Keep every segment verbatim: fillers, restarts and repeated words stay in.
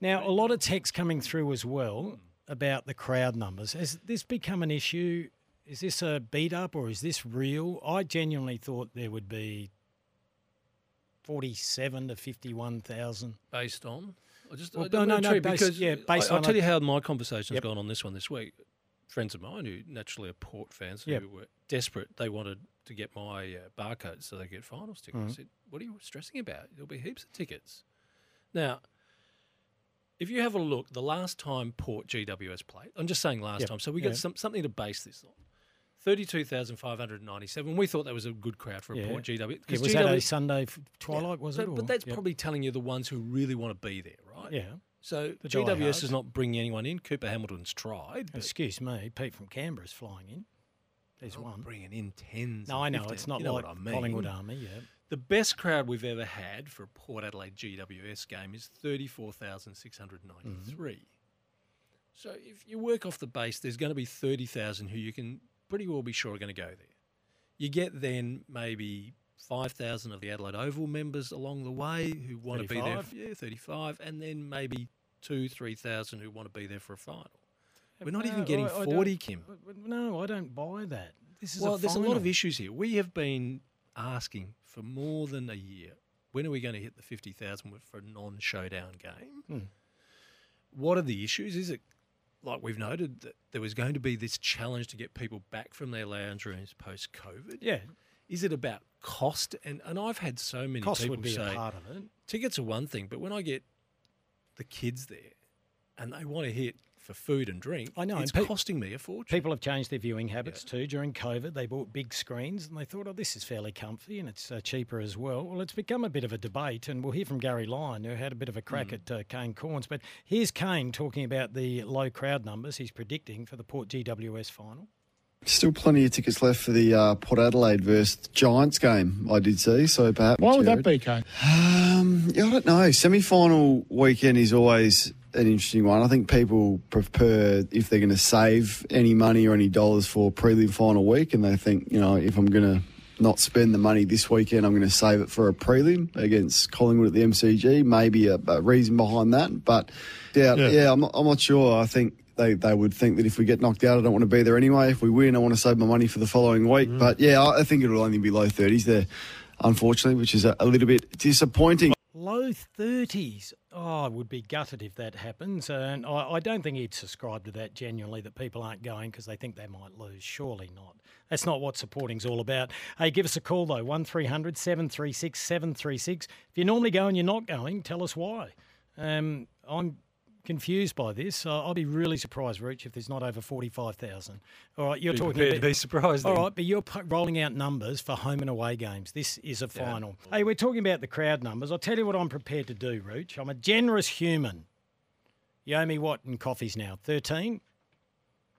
Now, a lot of text coming through as well about the crowd numbers. Has this become an issue? Is this a beat-up or is this real? I genuinely thought there would be forty-seven to fifty-one thousand. Based on? I just, well, I don't no, no, no, based, because yeah, based I, on I'll tell you how my conversation's yep. gone on this one this week. Friends of mine who naturally are Port fans who yep. were desperate, they wanted to get my uh, barcode so they could finals tickets. Mm-hmm. I said, what are you stressing about? There'll be heaps of tickets. Now... if you have a look, the last time Port G W S played, I'm just saying last yep. time, so we got yep. some, something to base this on. thirty-two thousand five hundred ninety-seven. We thought that was a good crowd for a yeah. Port G W S. Yeah, was G W S, that a Sunday twilight, yeah. was it? But, or? but that's yep. probably telling you the ones who really want to be there, right? Yeah. So the G W S is not bringing anyone in. Cooper Hamilton's tried. Excuse me, Pete from Canberra's flying in. There's I'm one. Bringing in tens. No, I know. fifteen. It's not you know like I mean. Collingwood Army, yeah. The best crowd we've ever had for a Port Adelaide G W S game is thirty-four thousand six hundred ninety-three. Mm-hmm. So if you work off the base, there's going to be thirty thousand who you can pretty well be sure are going to go there. You get then maybe five thousand of the Adelaide Oval members along the way who want thirty-five. To be there. Yeah, thirty-five. And then maybe two, three thousand who want to be there for a final. We're not no, even getting I, I forty, Kim. No, I don't buy that. This is well, a there's final. A lot of issues here. We have been asking for more than a year, when are we going to hit the fifty thousand for a non-showdown game? Mm. What are the issues? Is it, like we've noted, that there was going to be this challenge to get people back from their lounge rooms post-COVID? Yeah. Is it about cost? And and I've had so many cost people would be say, a part of it. Tickets are one thing, but when I get the kids there and they want to hit for food and drink, I know, it's pe- costing me a fortune. People have changed their viewing habits yeah. too. During COVID, they bought big screens and they thought, oh, this is fairly comfy and it's uh, cheaper as well. Well, it's become a bit of a debate, and we'll hear from Gary Lyon, who had a bit of a crack mm. at uh, Kane Cornes. But here's Kane talking about the low crowd numbers he's predicting for the Port G W S final. Still plenty of tickets left for the uh, Port Adelaide versus Giants game, I did see. So perhaps why would Jared. That be, Kane? Um, yeah, I don't know. Semi-final weekend is always an interesting one. I think people prefer, if they're going to save any money or any dollars for prelim final week, and they think, you know, if I'm going to not spend the money this weekend, I'm going to save it for a prelim against Collingwood at the M C G. Maybe a, a reason behind that, but yeah, yeah, yeah I'm, I'm not sure. I think they, they would think that if we get knocked out, I don't want to be there anyway. If we win, I want to save my money for the following week. Mm. But yeah, I think it'll only be low thirties there, unfortunately, which is a, a little bit disappointing. Low thirties. Oh, I would be gutted if that happens. And I, I don't think he'd subscribe to that genuinely, that people aren't going because they think they might lose. Surely not. That's not what supporting's all about. Hey, give us a call, though, one three hundred seven three six seven three six. If you normally go and you're not going, tell us why. Um, I'm confused by this. Uh, I'll be really surprised, Rich, if there's not over forty-five thousand. All right, you're be talking about to be surprised. All then. Right, but you're p- rolling out numbers for home and away games. This is a final. Yeah. Hey, we're talking about the crowd numbers. I'll tell you what I'm prepared to do, Rich. I'm a generous human. You owe me what in coffees now? thirteen?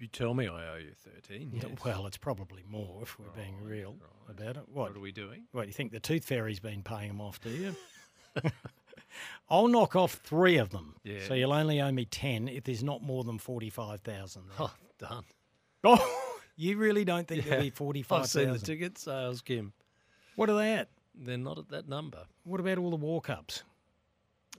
You tell me I owe you thirteen. Yes. Well, it's probably more if we're right, being real right. about it. What? What are we doing? What, you think the Tooth Fairy's been paying them off, do you? I'll knock off three of them. Yeah. So you'll only owe me ten if there's not more than forty-five thousand. Oh, done. Oh, you really don't think yeah. there'll be forty-five thousand? I've seen the ticket sales, Kim. What are they at? They're not at that number. What about all the walk-ups?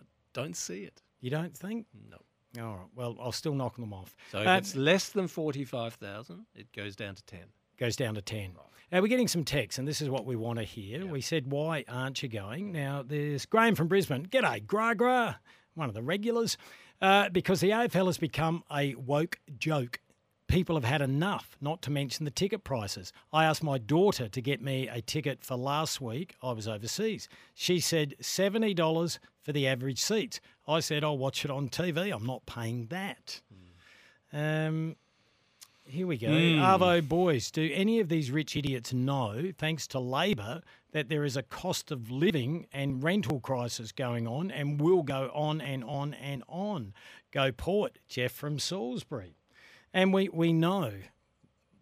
I don't see it. You don't think? No. All right. Well, I'll still knock them off. So if um, it's less than forty-five thousand, it goes down to ten. Goes down to ten. Now, we're getting some texts, and this is what we want to hear. Yep. We said, why aren't you going? Now, there's Graham from Brisbane. G'day, Gra Gra, one of the regulars. Uh, because the A F L has become a woke joke. People have had enough, not to mention the ticket prices. I asked my daughter to get me a ticket for last week. I was overseas. She said seventy dollars for the average seats. I said, I'll watch it on T V. I'm not paying that. Mm. Um Here we go. Mm. Arvo boys, do any of these rich idiots know, thanks to Labor, that there is a cost of living and rental crisis going on and will go on and on and on? Go Port, Jeff from Salisbury. And we, we know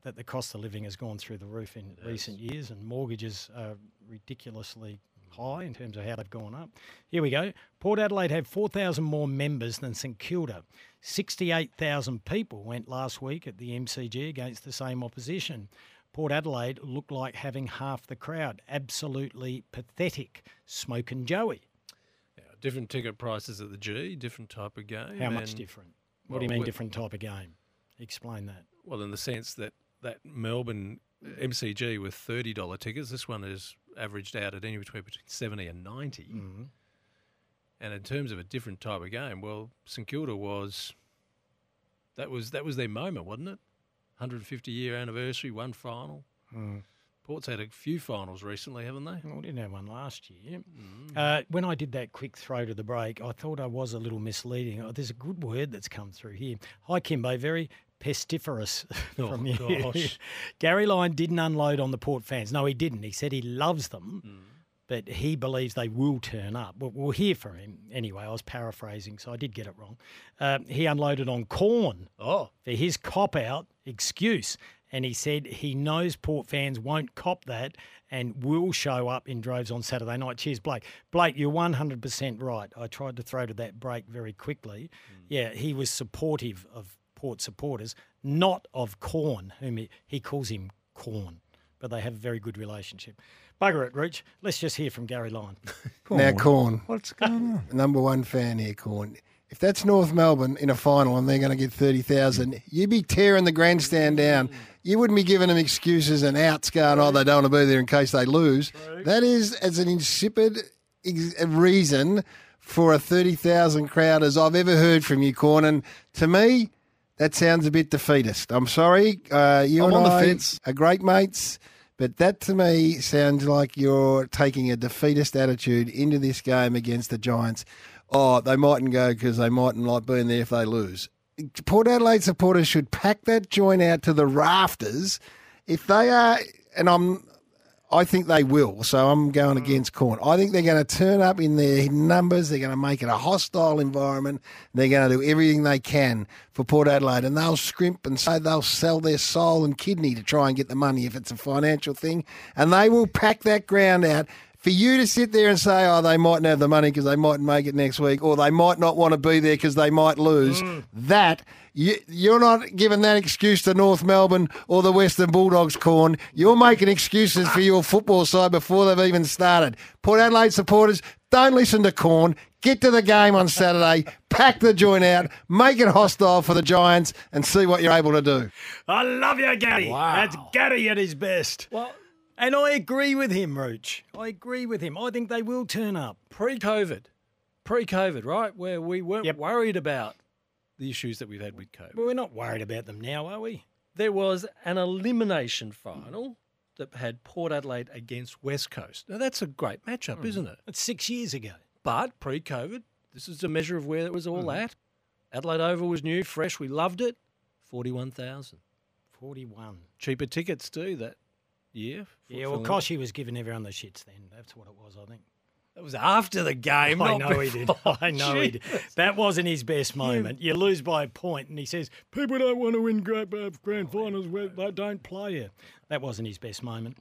that the cost of living has gone through the roof in yes. recent years, and mortgages are ridiculously high in terms of how they've gone up. Here we go. Port Adelaide had four thousand more members than St Kilda. sixty-eight thousand people went last week at the M C G against the same opposition. Port Adelaide looked like having half the crowd. Absolutely pathetic. Smoke and Joey. Yeah, different ticket prices at the G, different type of game. How much different? What well, do you mean different type of game? Explain that. Well, in the sense that that Melbourne M C G with thirty dollars tickets, this one is averaged out at anywhere between seventy and ninety. Mm-hmm. And in terms of a different type of game, well, St Kilda was that was that was their moment, wasn't it? one hundred fifty year anniversary, one final. Mm. Port's had a few finals recently, haven't they? Well, we didn't have one last year. Mm. Uh, when I did that quick throw to the break, I thought I was a little misleading. Oh, there's a good word that's come through here. Hi, Kimbo. Very pestiferous from oh, you. Gosh. Gary Lyon didn't unload on the Port fans. No, he didn't. He said he loves them, mm. but he believes they will turn up. We'll, we'll hear from him anyway. I was paraphrasing, so I did get it wrong. Uh, he unloaded on Corn oh. for his cop-out excuse, and he said he knows Port fans won't cop that and will show up in droves on Saturday night. Cheers, Blake. Blake, you're one hundred percent right. I tried to throw to that break very quickly. Mm. Yeah, he was supportive of Port supporters, not of Corn, whom he, he calls him Corn, but they have a very good relationship. Bugger it, Rooch. Let's just hear from Gary Lyon. Corn. Now, Corn. What's going on? Number one fan here, Corn. If that's North Melbourne in a final and they're going to get thirty thousand, you'd be tearing the grandstand down. You wouldn't be giving them excuses and outs going, oh, they don't want to be there in case they lose. Right. That is as an insipid ex- reason for a thirty thousand crowd as I've ever heard from you, Corn. And to me, that sounds a bit defeatist. I'm sorry. Uh, you I'm and I fence. are great mates, but that to me sounds like you're taking a defeatist attitude into this game against the Giants. Oh, they mightn't go because they mightn't like being there if they lose. Port Adelaide supporters should pack that joint out to the rafters. If they are, and I'm, I think they will, so I'm going against Corn. I think they're going to turn up in their numbers. They're going to make it a hostile environment. They're going to do everything they can for Port Adelaide, and they'll scrimp and so they'll sell their soul and kidney to try and get the money if it's a financial thing, and they will pack that ground out. For you to sit there and say, oh, they mightn't have the money because they mightn't make it next week, or they might not want to be there because they might lose, mm. that, you, you're not giving that excuse to North Melbourne or the Western Bulldogs, Corn. You're making excuses for your football side before they've even started. Port Adelaide supporters, don't listen to Corn. Get to the game on Saturday, pack the joint out, make it hostile for the Giants, and see what you're able to do. I love you, Gary. Wow. That's Gary at his best. Well, and I agree with him, Rooch. I agree with him. I think they will turn up. Pre-COVID. Pre-COVID, right? Where we weren't yep. worried about the issues that we've had with COVID. Well, we're not worried about them now, are we? There was an elimination final that had Port Adelaide against West Coast. Now, that's a great matchup, mm. isn't it? It's six years ago. But pre-COVID, this is a measure of where it was all mm. at. Adelaide Oval was new, fresh. We loved it. forty-one thousand. forty-one. Cheaper tickets too, that. Yeah. Yeah, well, Koshy was giving everyone the shits then. That's what it was, I think. That was after the game. I know before. he did. I know Jeez. he did. That wasn't his best moment. You lose by a point and he says, people don't want to win grand, uh, grand oh, finals where they don't play it. That wasn't his best moment.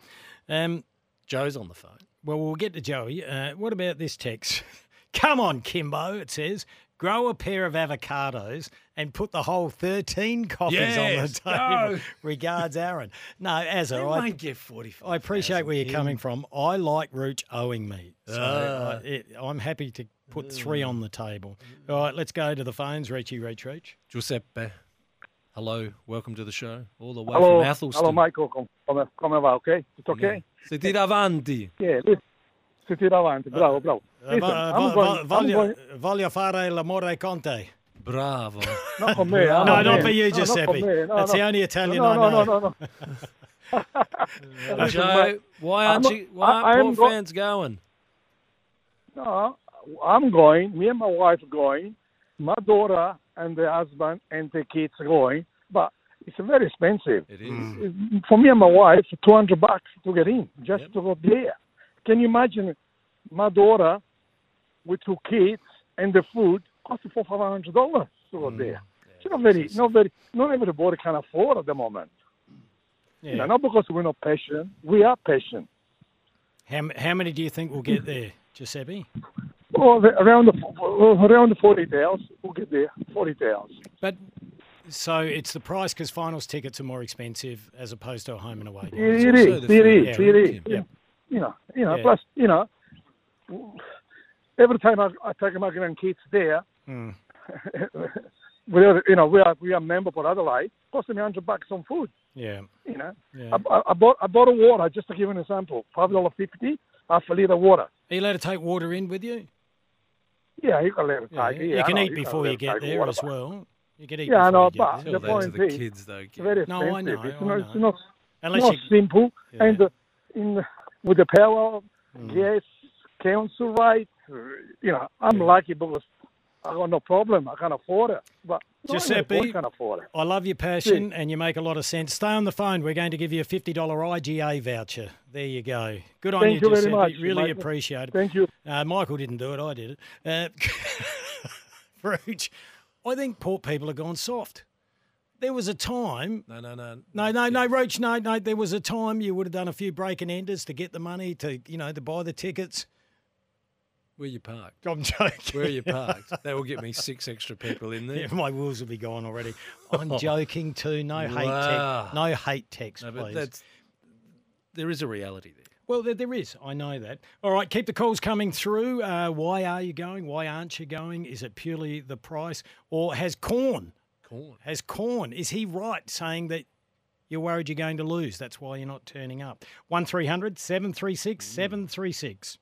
Um, Joe's on the phone. Well, we'll get to Joey. Uh, what about this text? Come on, Kimbo, it says. Grow a pair of avocados and put the whole thirteen coffees yes, on the table. No. Regards, Aaron. No, Azza, I won't get forty-five. I appreciate where you're him. coming from. I like Rooch owing me, so uh. I, it, I'm happy to put uh. three on the table. All right, let's go to the phones. Reachy, reach, reach. Giuseppe, hello, welcome to the show. All the way hello. from Athelstan. Hello, Michael. Come, come va? Okay, tutto okay? Si tira avanti. Yeah. Si tira avanti. Bravo, bravo. Listen, va, va, going, voglio, going... voglio fare l'amore con te. Bravo. Not for me. Bravo. No, not, not for you, Giuseppe. No, for no, That's no. the only Italian no, no, I know. No, no, no, no. Joe, why aren't I'm, you? Why aren't Port fans go- going? No, I'm going. Me and my wife going. My daughter and the husband and the kids going. But it's very expensive. It is. For me and my wife, two hundred bucks to get in, just yep. to go there. Can you imagine my daughter with two kids and the food cost four five hundred dollars to go mm. there? Yeah, not very, not very, not everybody can afford at the moment. Yeah. You know, not because we're not patient, we are patient. How how many do you think will get there, Giuseppe? Well, around the around the forty thousand, we'll get there. Forty thousand. But so it's the price because finals tickets are more expensive as opposed to a home and away. It, it is. It is. Yeah, it is. Yeah. Yeah. You know. You know. Yeah. Plus, you know. Every time I, I take my grandkids there, mm. we are, you know, we are we are member for Adelaide. Costing me hundred bucks on food. Yeah, you know, yeah. I, I bought I bought a water just to give an example. Five dollar fifty, half a litre water. Are you allowed to take water in with you? Yeah, you can let it yeah. take. Yeah, you can I eat know, before you, you get there as well. You can eat. Yeah, I know, but the point is, kids, though, it's very no, expensive. I know, it's, I know. Not, it's not unless not you... simple, yeah. and uh, in the, with the power, mm. gas, council rate. You know, I'm yeah. lucky because I got no problem. I can afford it. But Giuseppe, can afford it. I love your passion yeah. and you make a lot of sense. Stay on the phone. We're going to give you a fifty dollars I G A voucher. There you go. Good on Thank you, you Giuseppe. Very much, really Michael. Appreciate it. Thank you. Uh, Michael didn't do it. I did it. Bruce, uh, I think Port people have gone soft. There was a time... No, no, no. No, no, no, Roach, no, no. There was a time you would have done a few break and enders to get the money to, you know, to buy the tickets. Where you parked? I'm joking. Where are you parked? That will get me six extra people in there. Yeah, my wheels will be gone already. I'm joking too. No hate wow. text. No hate text, no, but please. That's, there is a reality there. Well, there, there is. I know that. All right, keep the calls coming through. Uh, why are you going? Why aren't you going? Is it purely the price? Or has Corn? Corn. Has Corn? Is he right saying that you're worried you're going to lose? That's why you're not turning up. one three hundred seven three six seven three six.